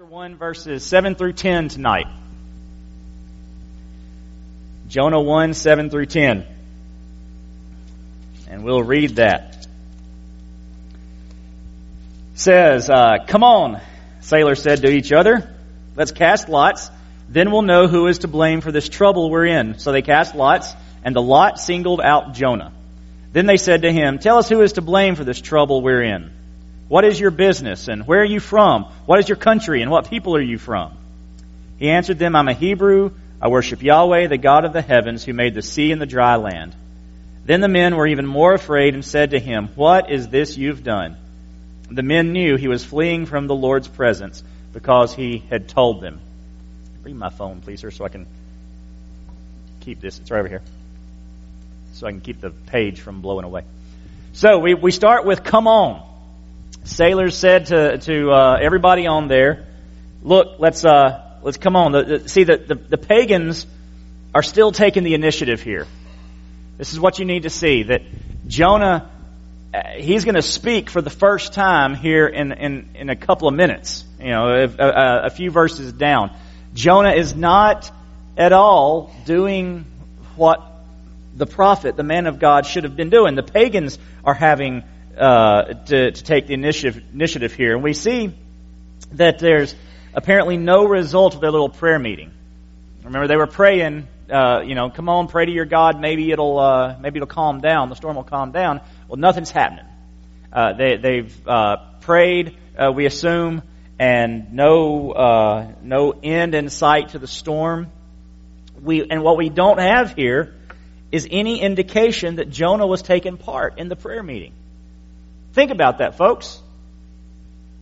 chapter 1, verses 7 through 10 tonight. Jonah 1, 7 through 10. And we'll read that. It says, "Come on," sailors said to each other. "Let's cast lots. Then we'll know who is to blame for this trouble we're in." So they cast lots, and the lot singled out Jonah. Then they said to him, "Tell us who is to blame for this trouble we're in. What is your business, and where are you from? What is your country, and what people are you from?" He answered them, "I'm a Hebrew. I worship Yahweh, the God of the heavens, who made the sea and the dry land." Then the men were even more afraid and said to him, "What is this you've done?" The men knew he was fleeing from the Lord's presence because he had told them. Bring my phone, please, sir, so I can keep this. It's right over here. So I can keep the page from blowing away. So we start with, "Come on." Sailors said to everybody on there, "Look, let's come on." The pagans are still taking the initiative here. This is what you need to see, that Jonah, he's going to speak for the first time here in a couple of minutes. You know, a few verses down, Jonah is not at all doing what the prophet, the man of God, should have been doing. The pagans are having to take the initiative here. And we see that there's apparently no result of their little prayer meeting. Remember, they were praying, come on, pray to your God, maybe it'll calm down, the storm will calm down. Well, nothing's happening. They've prayed, we assume, and no end in sight to the storm. What we don't have here is any indication that Jonah was taking part in the prayer meeting. Think about that, folks.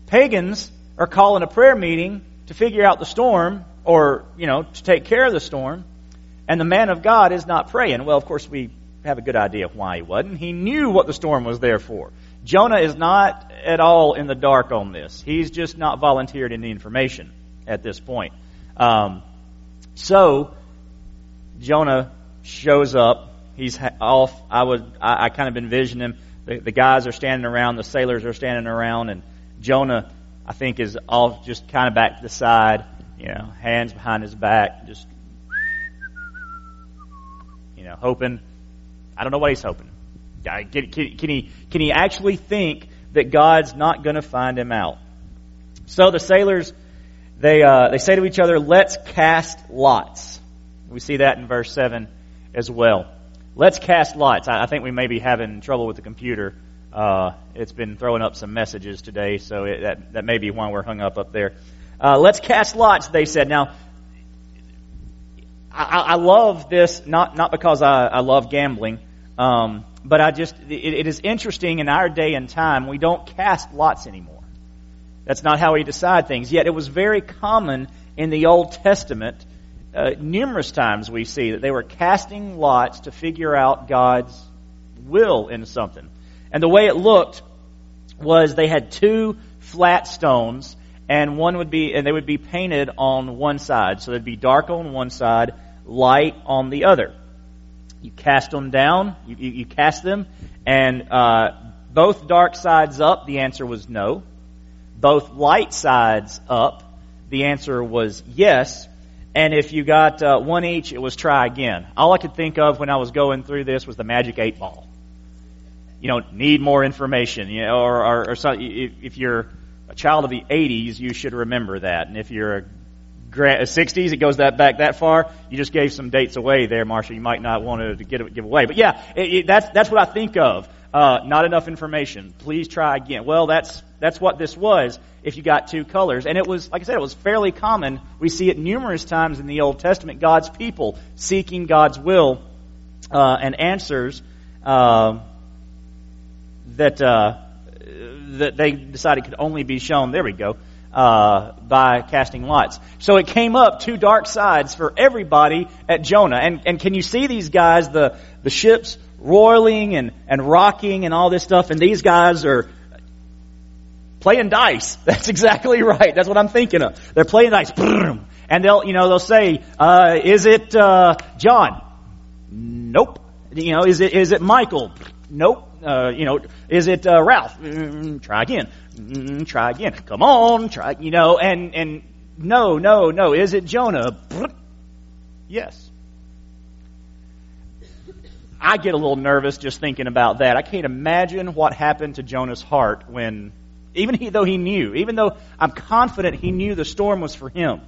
Pagans are calling a prayer meeting to figure out the storm, or, to take care of the storm, and the man of God is not praying. Well, of course, we have a good idea of why he wasn't. He knew what the storm was there for. Jonah is not at all in the dark on this. He's just not volunteered any information at this point. So, Jonah shows up. He's off. I kind of envision him. The guys are standing around, the sailors are standing around, and Jonah, I think, is off just kind of back to the side, hands behind his back, just, hoping. I don't know what he's hoping. Can he actually think that God's not going to find him out? So the sailors, they say to each other, "Let's cast lots." We see that in verse 7 as well. Let's cast lots. I think we may be having trouble with the computer. It's been throwing up some messages today, so that may be why we're hung up there. Let's cast lots, they said. Now, I love this, not because I love gambling, but it is interesting in our day and time, we don't cast lots anymore. That's not how we decide things. Yet it was very common in the Old Testament. Numerous times we see that they were casting lots to figure out God's will in something. And the way it looked was they had two flat stones, and they would be painted on one side. So they'd be dark on one side, light on the other. You cast them down, you cast them, and both dark sides up, the answer was no. Both light sides up, the answer was yes. And if you got one each, it was try again. All I could think of when I was going through this was the magic 8-ball. You don't need more information, or something. If you're a child of the 80s, you should remember that. And if you're a 60s, it goes back that far. You just gave some dates away there, Marshall. You might not want to give away. But yeah, that's what I think of. Not enough information. Please try again. Well, that's what this was if you got two colors. And it was, like I said, it was fairly common. We see it numerous times in the Old Testament, God's people seeking God's will and answers that they decided could only be shown, by casting lots. So it came up two dark sides for everybody at Jonah. And can you see these guys, the ships roiling and rocking and all this stuff, and these guys are playing dice. That's exactly right. That's what I'm thinking of. They're playing dice. And they'll say, "Is it John?" Nope. Is it Michael? Nope. is it Ralph? Try again. Try again. Come on, try, and no. Is it Jonah? Yes. I get a little nervous just thinking about that. I can't imagine what happened to Jonah's heart when, even though I'm confident he knew the storm was for him,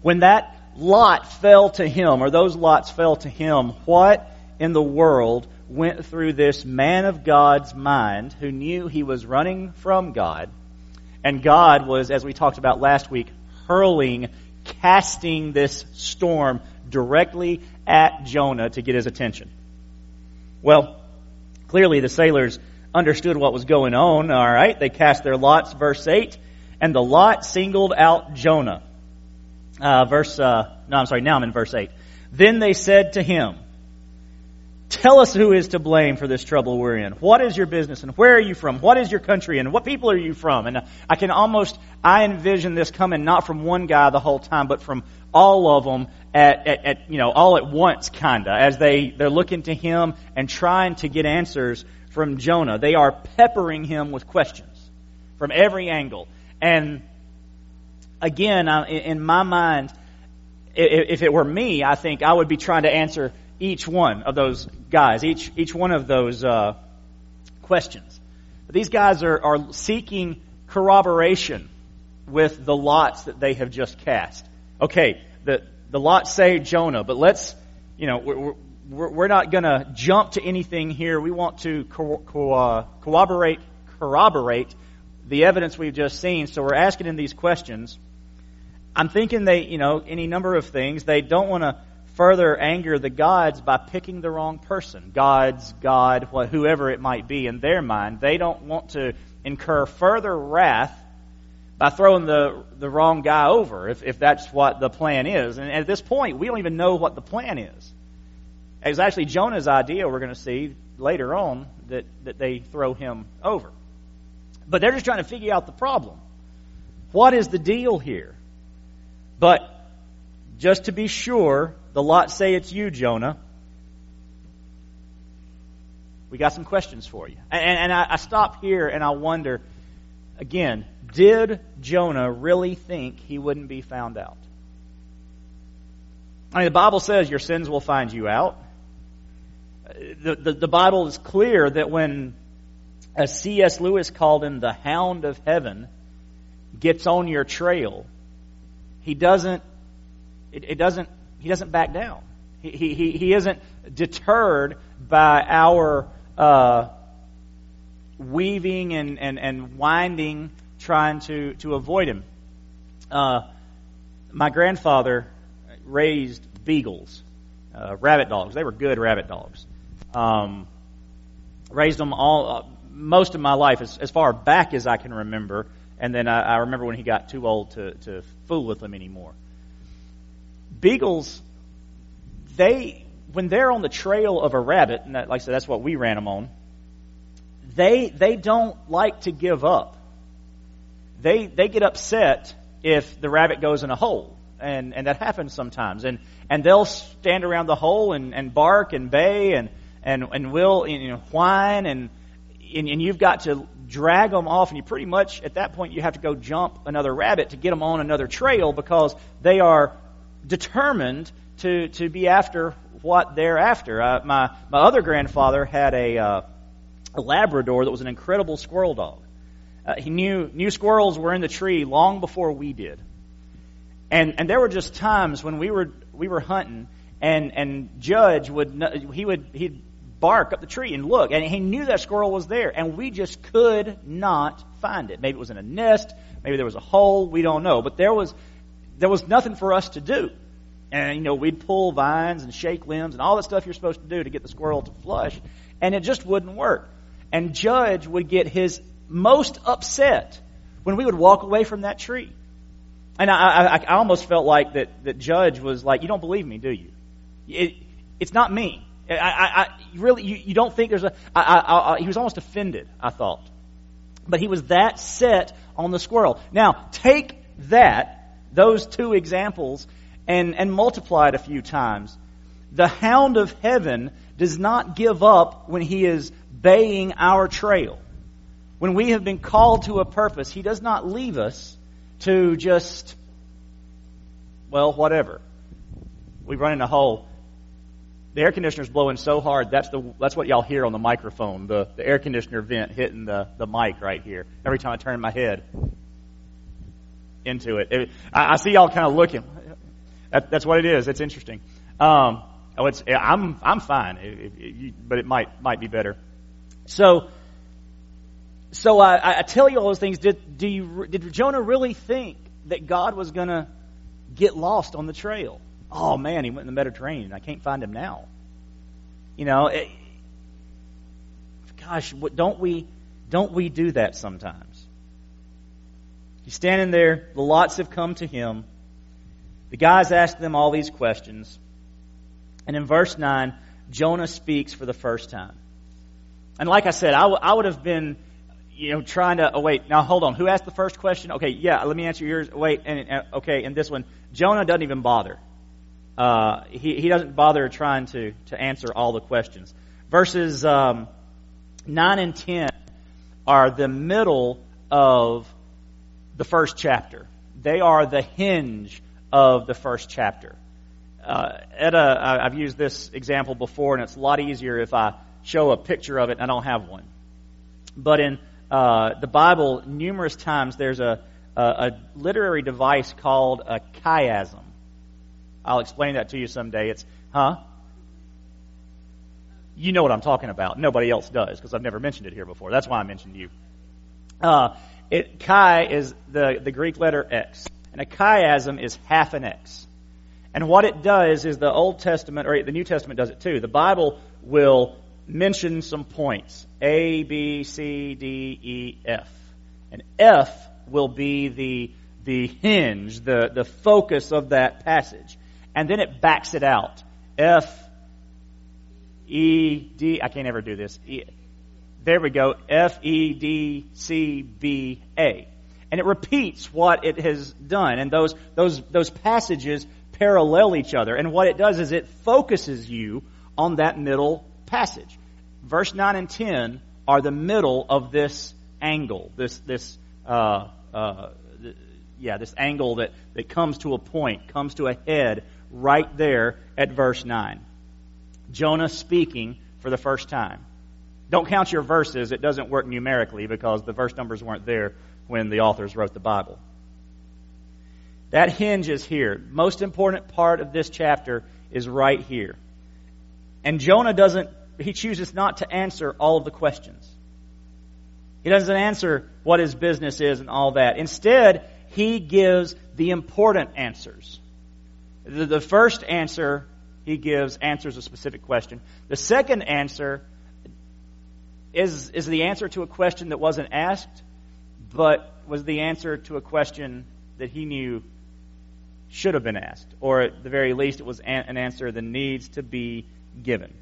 when that lot fell to him, or those lots fell to him, what in the world went through this man of God's mind who knew he was running from God, and God was, as we talked about last week, casting this storm directly at Jonah to get his attention. Well, clearly the sailors understood what was going on, all right? They cast their lots, verse 8, and the lot singled out Jonah. Now I'm in verse 8. Then they said to him, "Tell us who is to blame for this trouble we're in. What is your business, and where are you from? What is your country, and what people are you from?" And I envision this coming not from one guy the whole time, but from all of them at all at once, kinda, as they're looking to him and trying to get answers from Jonah. They are peppering him with questions from every angle. And again, in my mind, if it were me, I think I would be trying to answer each one of those guys, each one of those questions. But these guys are seeking corroboration with the lots that they have just cast. Okay, the lots say Jonah, but let's, we're not going to jump to anything here. We want to corroborate the evidence we've just seen. So we're asking him these questions. I'm thinking they, any number of things. They don't want to further anger the gods by picking the wrong person. Whoever it might be in their mind. They don't want to incur further wrath by throwing the wrong guy over, if that's what the plan is. And at this point, we don't even know what the plan is. It was actually Jonah's idea, we're going to see later on, that they throw him over. But they're just trying to figure out the problem. What is the deal here? But just to be sure, the lot say it's you, Jonah. We got some questions for you. And I stop here and I wonder, again, did Jonah really think he wouldn't be found out? I mean, the Bible says your sins will find you out. The Bible is clear that when C.S. Lewis called him the hound of heaven gets on your trail, he doesn't back down. He isn't deterred by our weaving and winding, trying to avoid him. My grandfather raised beagles, rabbit dogs. They were good rabbit dogs. Raised them most of my life, as far back as I can remember. And then I remember when he got too old to fool with them anymore. Beagles, when they're on the trail of a rabbit, and like I said, that's what we ran them on, they don't like to give up. They get upset if the rabbit goes in a hole, and that happens sometimes. And they'll stand around the hole and bark and bay and will whine, and you've got to drag them off, and you pretty much at that point you have to go jump another rabbit to get them on another trail because they are determined to be after what they're after. My other grandfather had a Labrador that was an incredible squirrel dog. He knew squirrels were in the tree long before we did, and there were just times when we were hunting, and Judge he'd bark up the tree and look, and he knew that squirrel was there, and we just could not find it. Maybe it was in a nest, maybe there was a hole, we don't know, but there was nothing for us to do. And, we'd pull vines and shake limbs and all that stuff you're supposed to do to get the squirrel to flush, and it just wouldn't work. And Judge would get his most upset when we would walk away from that tree. And I almost felt like that Judge was like, "You don't believe me, do you? It's not me. You don't think there's a..." He was almost offended, I thought. But he was that set on the squirrel. Now, take that, those two examples, and multiply it a few times. The hound of heaven does not give up when he is baying our trail. When we have been called to a purpose, He does not leave us to just, well, whatever. We run in a hole. The air conditioner's blowing so hard, that's what y'all hear on the microphone, the air conditioner vent hitting the mic right here. Every time I turn my head into it. I see y'all kind of looking. That's what it is. It's interesting. I'm fine, but it might be better. So I tell you all those things. Did Jonah really think that God was going to get lost on the trail? Oh, man, he went in the Mediterranean. I can't find him now. You know, gosh, don't we do that sometimes? He's standing there. The lots have come to him. The guys asked them all these questions. And in verse 9, Jonah speaks for the first time. And like I said, I would have been... You know, trying to, wait, now hold on. Who asked the first question? Okay, yeah, let me answer yours. Wait, and this one. Jonah doesn't even bother. He doesn't bother trying to answer all the questions. Verses 9 and 10 are the middle of the first chapter. They are the hinge of the first chapter. I've used this example before, and it's a lot easier if I show a picture of it, and I don't have one. But in the Bible, numerous times there's a literary device called a chiasm. I'll explain that to you someday. It's, you know what I'm talking about. Nobody else does because I've never mentioned it here before. That's why I mentioned you. Chi is the Greek letter X. And a chiasm is half an X. And what it does is the Old Testament, or the New Testament does it too. The Bible will mention some points. A, B, C, D, E, F. And F will be the hinge, the focus of that passage. And then it backs it out. F, E, D. I can't ever do this. E, there we go. F, E, D, C, B, A. And it repeats what it has done. And those passages parallel each other. And what it does is it focuses you on that middle passage. Verse 9 and 10 are the middle of this angle, this angle that comes to a point, comes to a head right there at verse 9. Jonah speaking for the first time. Don't count your verses. It doesn't work numerically because the verse numbers weren't there when the authors wrote the Bible. That hinge is here. Most important part of this chapter is right here. And Jonah doesn't. He chooses not to answer all of the questions. He doesn't answer what his business is and all that. Instead, he gives the important answers. The first answer, he answers a specific question. The second answer is the answer to a question that wasn't asked, but was the answer to a question that he knew should have been asked. Or at the very least, it was an answer that needs to be given.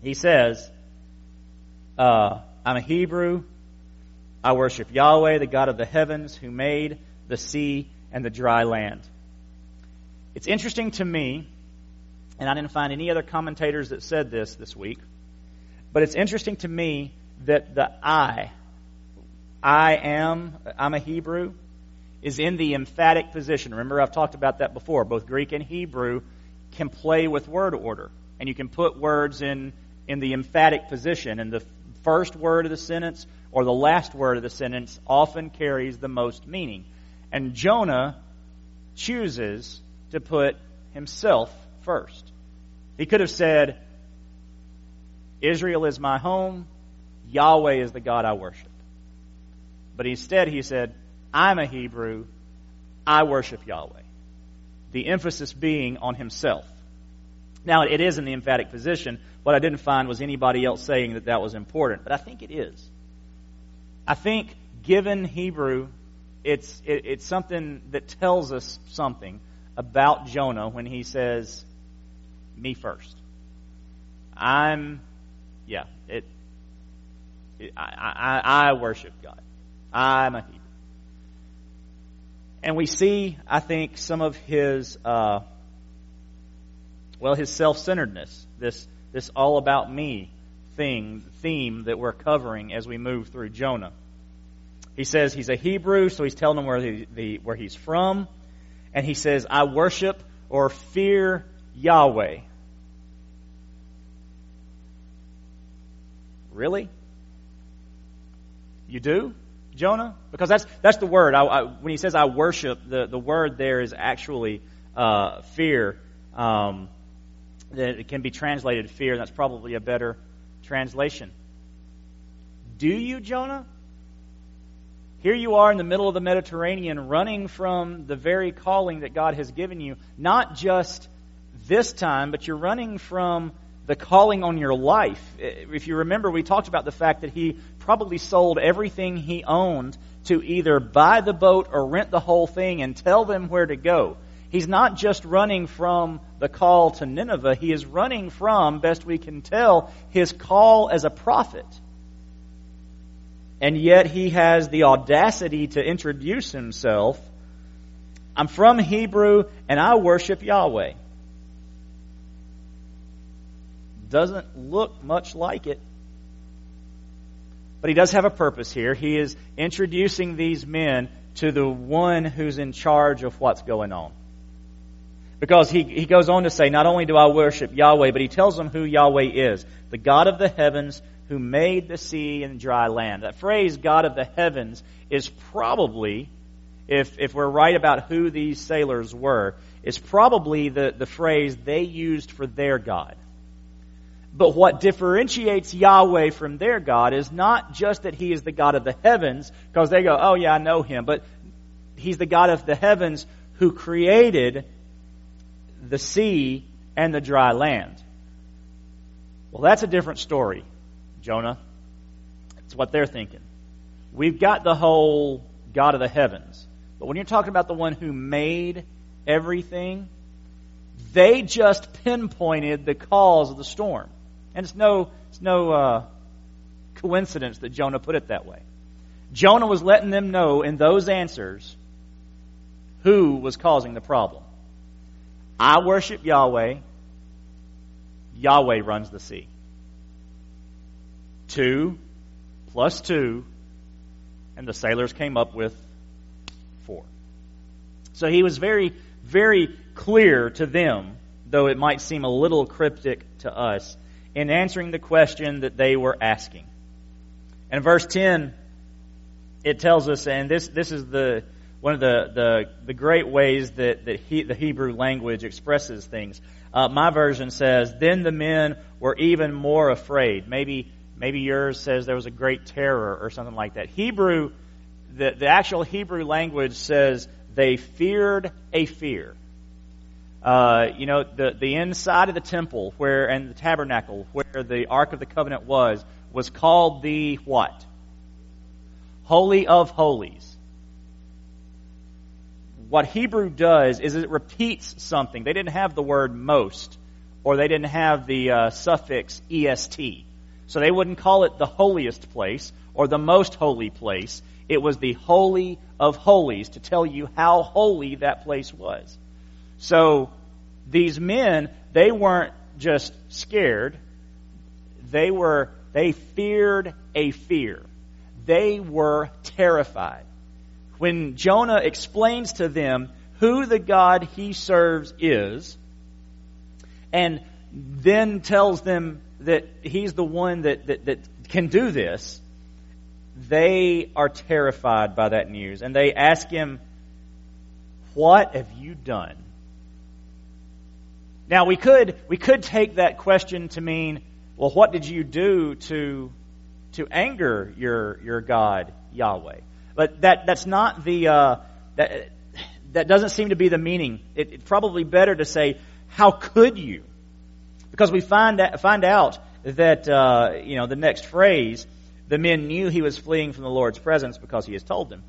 He says, I'm a Hebrew. I worship Yahweh, the God of the heavens, who made the sea and the dry land. It's interesting to me, and I didn't find any other commentators that said this week, but it's interesting to me that the I'm a Hebrew, is in the emphatic position. Remember, I've talked about that before. Both Greek and Hebrew can play with word order. And you can put words in the emphatic position. And the first word of the sentence or the last word of the sentence often carries the most meaning. And Jonah chooses to put himself first. He could have said, Israel is my home. Yahweh is the God I worship. But instead he said, I'm a Hebrew. I worship Yahweh. The emphasis being on himself. Now, it is in the emphatic position. What I didn't find was anybody else saying that was important. But I think it is. I think, given Hebrew, it's something that tells us something about Jonah when he says, me first. I worship God. I'm a Hebrew. And we see, I think, some of his... his self-centeredness, this all about me theme that we're covering as we move through Jonah. He says he's a Hebrew, so he's telling them where he's from. And he says, I worship or fear Yahweh. Really? You do, Jonah? Because that's the word. When he says I worship, the word there is actually fear. That it can be translated fear. That's probably a better translation. Do you, Jonah? Here you are in the middle of the Mediterranean, running from the very calling that God has given you. Not just this time, but you're running from the calling on your life. If you remember, we talked about the fact that he probably sold everything he owned to either buy the boat or rent the whole thing and tell them where to go. He's not just running from the call to Nineveh. He is running from, best we can tell, his call as a prophet. And yet he has the audacity to introduce himself. I'm from Hebrew and I worship Yahweh. Doesn't look much like it. But he does have a purpose here. He is introducing these men to the one who's in charge of what's going on. Because he goes on to say, not only do I worship Yahweh, but he tells them who Yahweh is. The God of the heavens who made the sea and dry land. That phrase, God of the heavens, is probably, if we're right about who these sailors were, is probably the phrase they used for their God. But what differentiates Yahweh from their God is not just that he is the God of the heavens, because they go, oh yeah, I know him, but he's the God of the heavens who created the sea and the dry land. Well, that's a different story, Jonah. That's what they're thinking. We've got the whole God of the heavens. But when you're talking about the one who made everything, they just pinpointed the cause of the storm. And it's no coincidence that Jonah put it that way. Jonah was letting them know in those answers who was causing the problem. I worship Yahweh. Yahweh runs the sea. 2 plus 2, and the sailors came up with 4. So he was very, very clear to them, though it might seem a little cryptic to us, in answering the question that they were asking. And in verse 10, it tells us, and this is one of the great ways that the Hebrew language expresses things. My version says, then the men were even more afraid. Maybe yours says there was a great terror or something like that. Hebrew, the actual Hebrew language says they feared a fear. The inside of the temple and the tabernacle where the Ark of the Covenant was called the what? Holy of Holies. What Hebrew does is it repeats something. They didn't have the word most, or they didn't have the suffix est. So they wouldn't call it the holiest place or the most holy place. It was the Holy of Holies to tell you how holy that place was. So these men, they weren't just scared. They feared a fear. They were terrified. When Jonah explains to them who the God he serves is, and then tells them that he's the one that can do this, they are terrified by that news. And they ask him, what have you done? Now, we could take that question to mean, well, what did you do to anger your God, Yahweh? But that's not the that doesn't seem to be the meaning. It's probably better to say, how could you? Because we find out that the next phrase, the men knew he was fleeing from the Lord's presence because he has told them.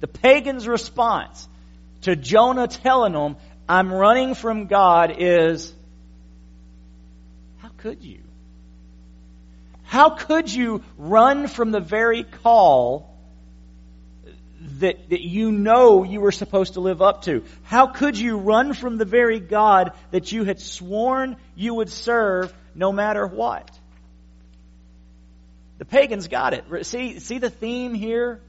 The pagans' response to Jonah telling them, I'm running from God, is, how could you? How could you run from the very call that you know you were supposed to live up to? How could you run from the very God that you had sworn you would serve no matter what? The pagans got it. See the theme here?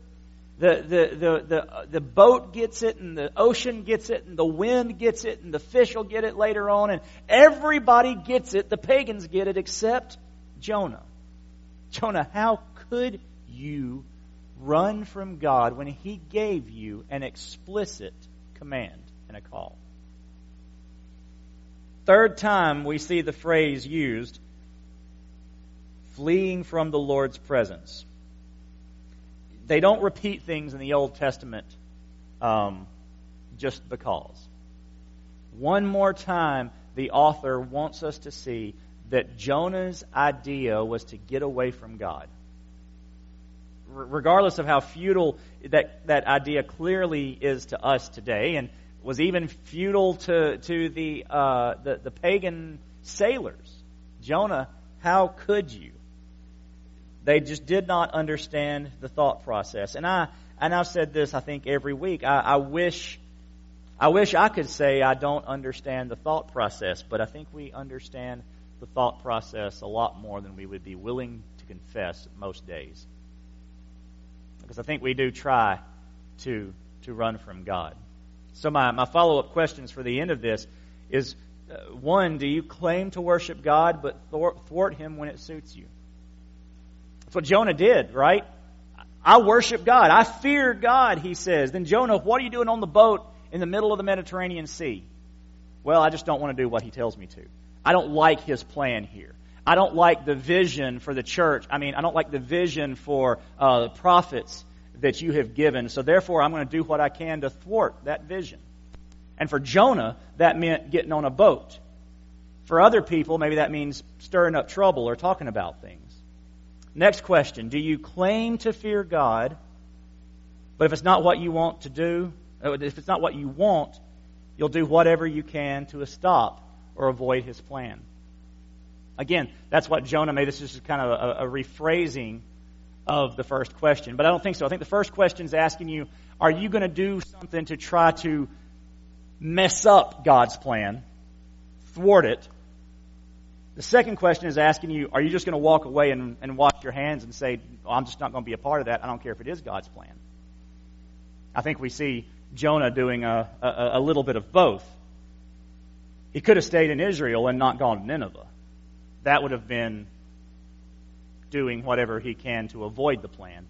The boat gets it, and the ocean gets it, and the wind gets it, and the fish will get it later on, and everybody gets it. The pagans get it except Jonah. Jonah, how could you run from God when he gave you an explicit command and a call? Third time we see the phrase used, fleeing from the Lord's presence. They don't repeat things in the Old Testament just because. One more time, the author wants us to see that Jonah's idea was to get away from God. Regardless of how futile that idea clearly is to us today, and was even futile to the pagan sailors. Jonah, how could you? They just did not understand the thought process. And I've said this, I think, every week. I wish I could say I don't understand the thought process, but I think we understand the thought process a lot more than we would be willing to confess most days. Because I think we do try to run from God. So my follow-up questions for the end of this is, one, do you claim to worship God but thwart him when it suits you? That's what Jonah did, right? I worship God. I fear God, he says. Then Jonah, what are you doing on the boat in the middle of the Mediterranean Sea? Well, I just don't want to do what he tells me to. I don't like his plan here. I don't like the vision for the church. I mean, I don't like the vision for the prophets that you have given. So therefore, I'm going to do what I can to thwart that vision. And for Jonah, that meant getting on a boat. For other people, maybe that means stirring up trouble or talking about things. Next question. Do you claim to fear God, but if it's not what you want to do, if it's not what you want, you'll do whatever you can to stop or avoid his plan? Again, that's what Jonah made. This is just kind of a rephrasing of the first question. But I don't think so. I think the first question is asking you, are you going to do something to try to mess up God's plan, thwart it? The second question is asking you, are you just going to walk away and wash your hands and say, oh, I'm just not going to be a part of that. I don't care if it is God's plan. I think we see Jonah doing a little bit of both. He could have stayed in Israel and not gone to Nineveh. That would have been doing whatever he can to avoid the plan.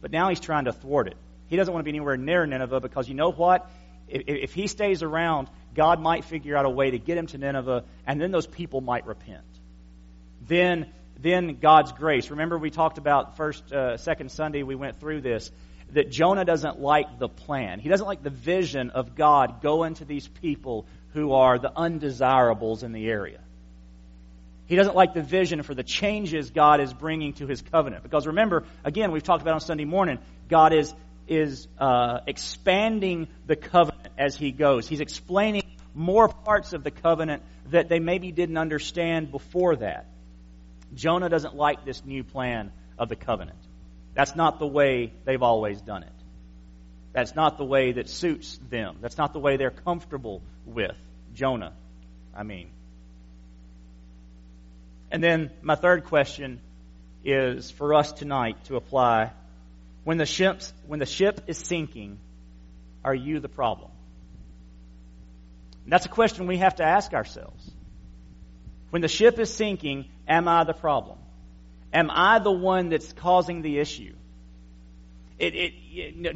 But now he's trying to thwart it. He doesn't want to be anywhere near Nineveh because you know what? If he stays around, God might figure out a way to get him to Nineveh, and then those people might repent. Then God's grace. Remember we talked about second Sunday we went through this, that Jonah doesn't like the plan. He doesn't like the vision of God going to these people who are the undesirables in the area. He doesn't like the vision for the changes God is bringing to his covenant. Because remember, again, we've talked about on Sunday morning, God is expanding the covenant as he goes. He's explaining more parts of the covenant that they maybe didn't understand before that. Jonah doesn't like this new plan of the covenant. That's not the way they've always done it. That's not the way that suits them. That's not the way they're comfortable with. Jonah, I mean. And then my third question is for us tonight to apply. When the ship is sinking, are you the problem? And that's a question we have to ask ourselves. When the ship is sinking, am I the problem? Am I the one that's causing the issue?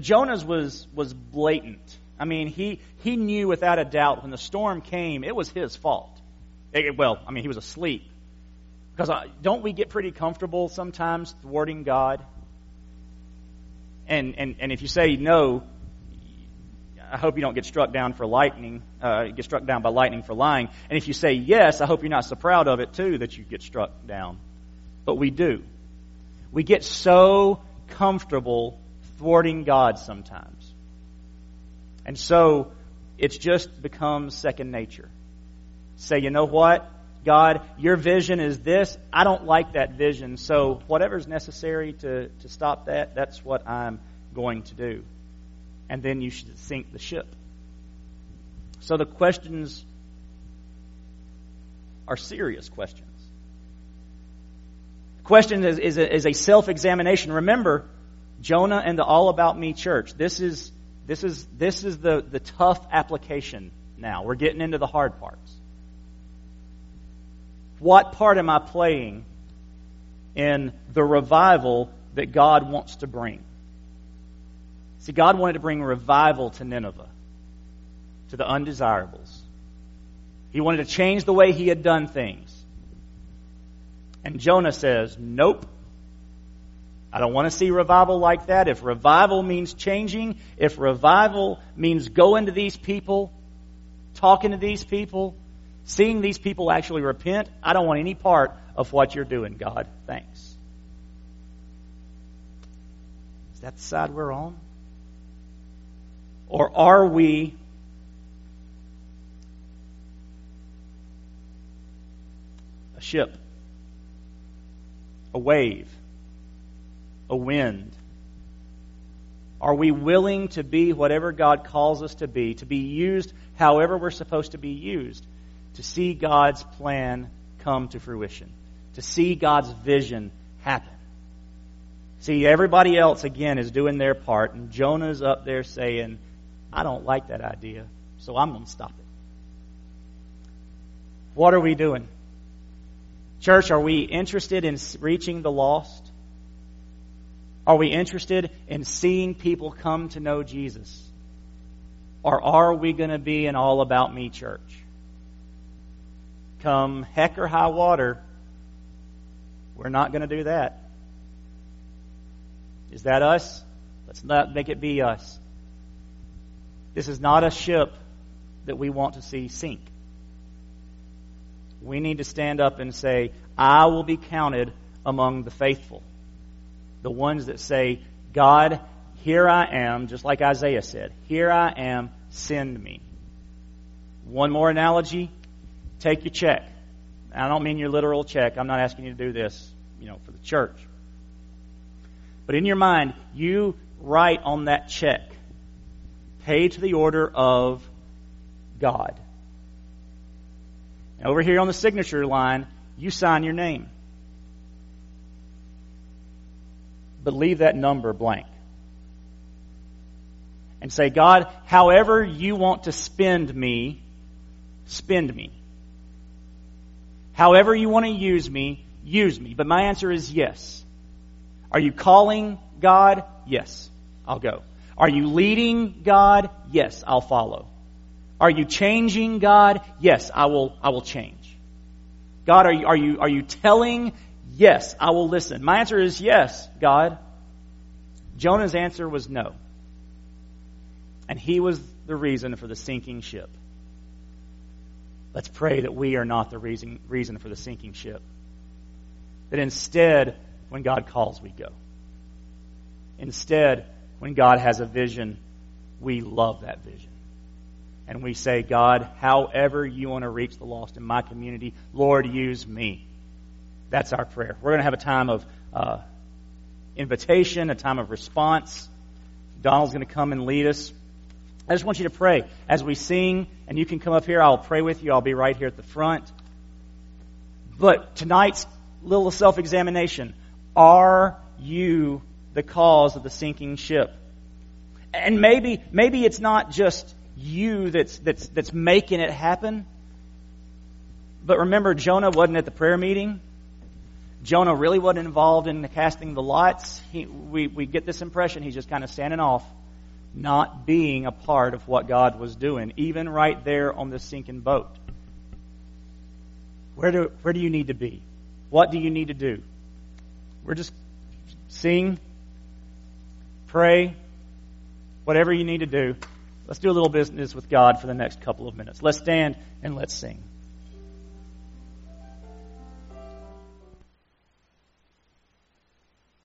Jonah's was blatant. I mean, he knew without a doubt when the storm came, it was his fault. He was asleep. Because don't we get pretty comfortable sometimes thwarting God? And if you say no, I hope you don't get struck down for lightning. Get struck down by lightning for lying. And if you say yes, I hope you're not so proud of it too that you get struck down. But we do. We get so comfortable thwarting God sometimes, and so it just becomes second nature. Say, you know what? God, your vision is this. I don't like that vision. So whatever's necessary to stop that, that's what I'm going to do. And then you should sink the ship. So the questions are serious questions. question is a self-examination. Remember, Jonah and the All About Me church. This is the tough application now. We're getting into the hard parts. What part am I playing in the revival that God wants to bring? See, God wanted to bring revival to Nineveh, to the undesirables. He wanted to change the way he had done things. And Jonah says, nope. I don't want to see revival like that. If revival means changing, if revival means going to these people, talking to these people, seeing these people actually repent, I don't want any part of what you're doing, God. Thanks. Is that the side we're on? Or are we a ship, a wave, a wind? Are we willing to be whatever God calls us to be used however we're supposed to be used, to see God's plan come to fruition, to see God's vision happen? See, everybody else, again, is doing their part, and Jonah's up there saying, I don't like that idea, so I'm going to stop it. What are we doing? Church, are we interested in reaching the lost? Are we interested in seeing people come to know Jesus? Or are we going to be an All About Me church? Come heck or high water, we're not going to do that. Is that us? Let's not make it be us. This is not a ship that we want to see sink. We need to stand up and say, I will be counted among the faithful. The ones that say, God, here I am, just like Isaiah said, here I am, send me. One more analogy, take your check. I don't mean your literal check. I'm not asking you to do this, for the church. But in your mind, you write on that check, pay to the order of God. And over here on the signature line, you sign your name. But leave that number blank. And say, God, however you want to spend me, spend me. However you want to use me, use me. But my answer is yes. Are you calling, God? Yes, I'll go. Are you leading, God? Yes, I'll follow. Are you changing, God? Yes, I will change. God, are you telling? Yes, I will listen. My answer is yes, God. Jonah's answer was no. And he was the reason for the sinking ship. Let's pray that we are not the reason for the sinking ship. That instead, when God calls, we go. Instead, when God has a vision, we love that vision. And we say, God, however you want to reach the lost in my community, Lord, use me. That's our prayer. We're going to have a time of invitation, a time of response. Donald's going to come and lead us. I just want you to pray. As we sing, and you can come up here, I'll pray with you. I'll be right here at the front. But tonight's little self-examination, are you the cause of the sinking ship? And maybe it's not just you that's making it happen. But remember, Jonah wasn't at the prayer meeting. Jonah really wasn't involved in the casting the lots. We get this impression he's just kind of standing off, not being a part of what God was doing, even right there on the sinking boat. Where do you need to be? What do you need to do? We're just sing, pray, whatever you need to do. Let's do a little business with God for the next couple of minutes. Let's stand and let's sing.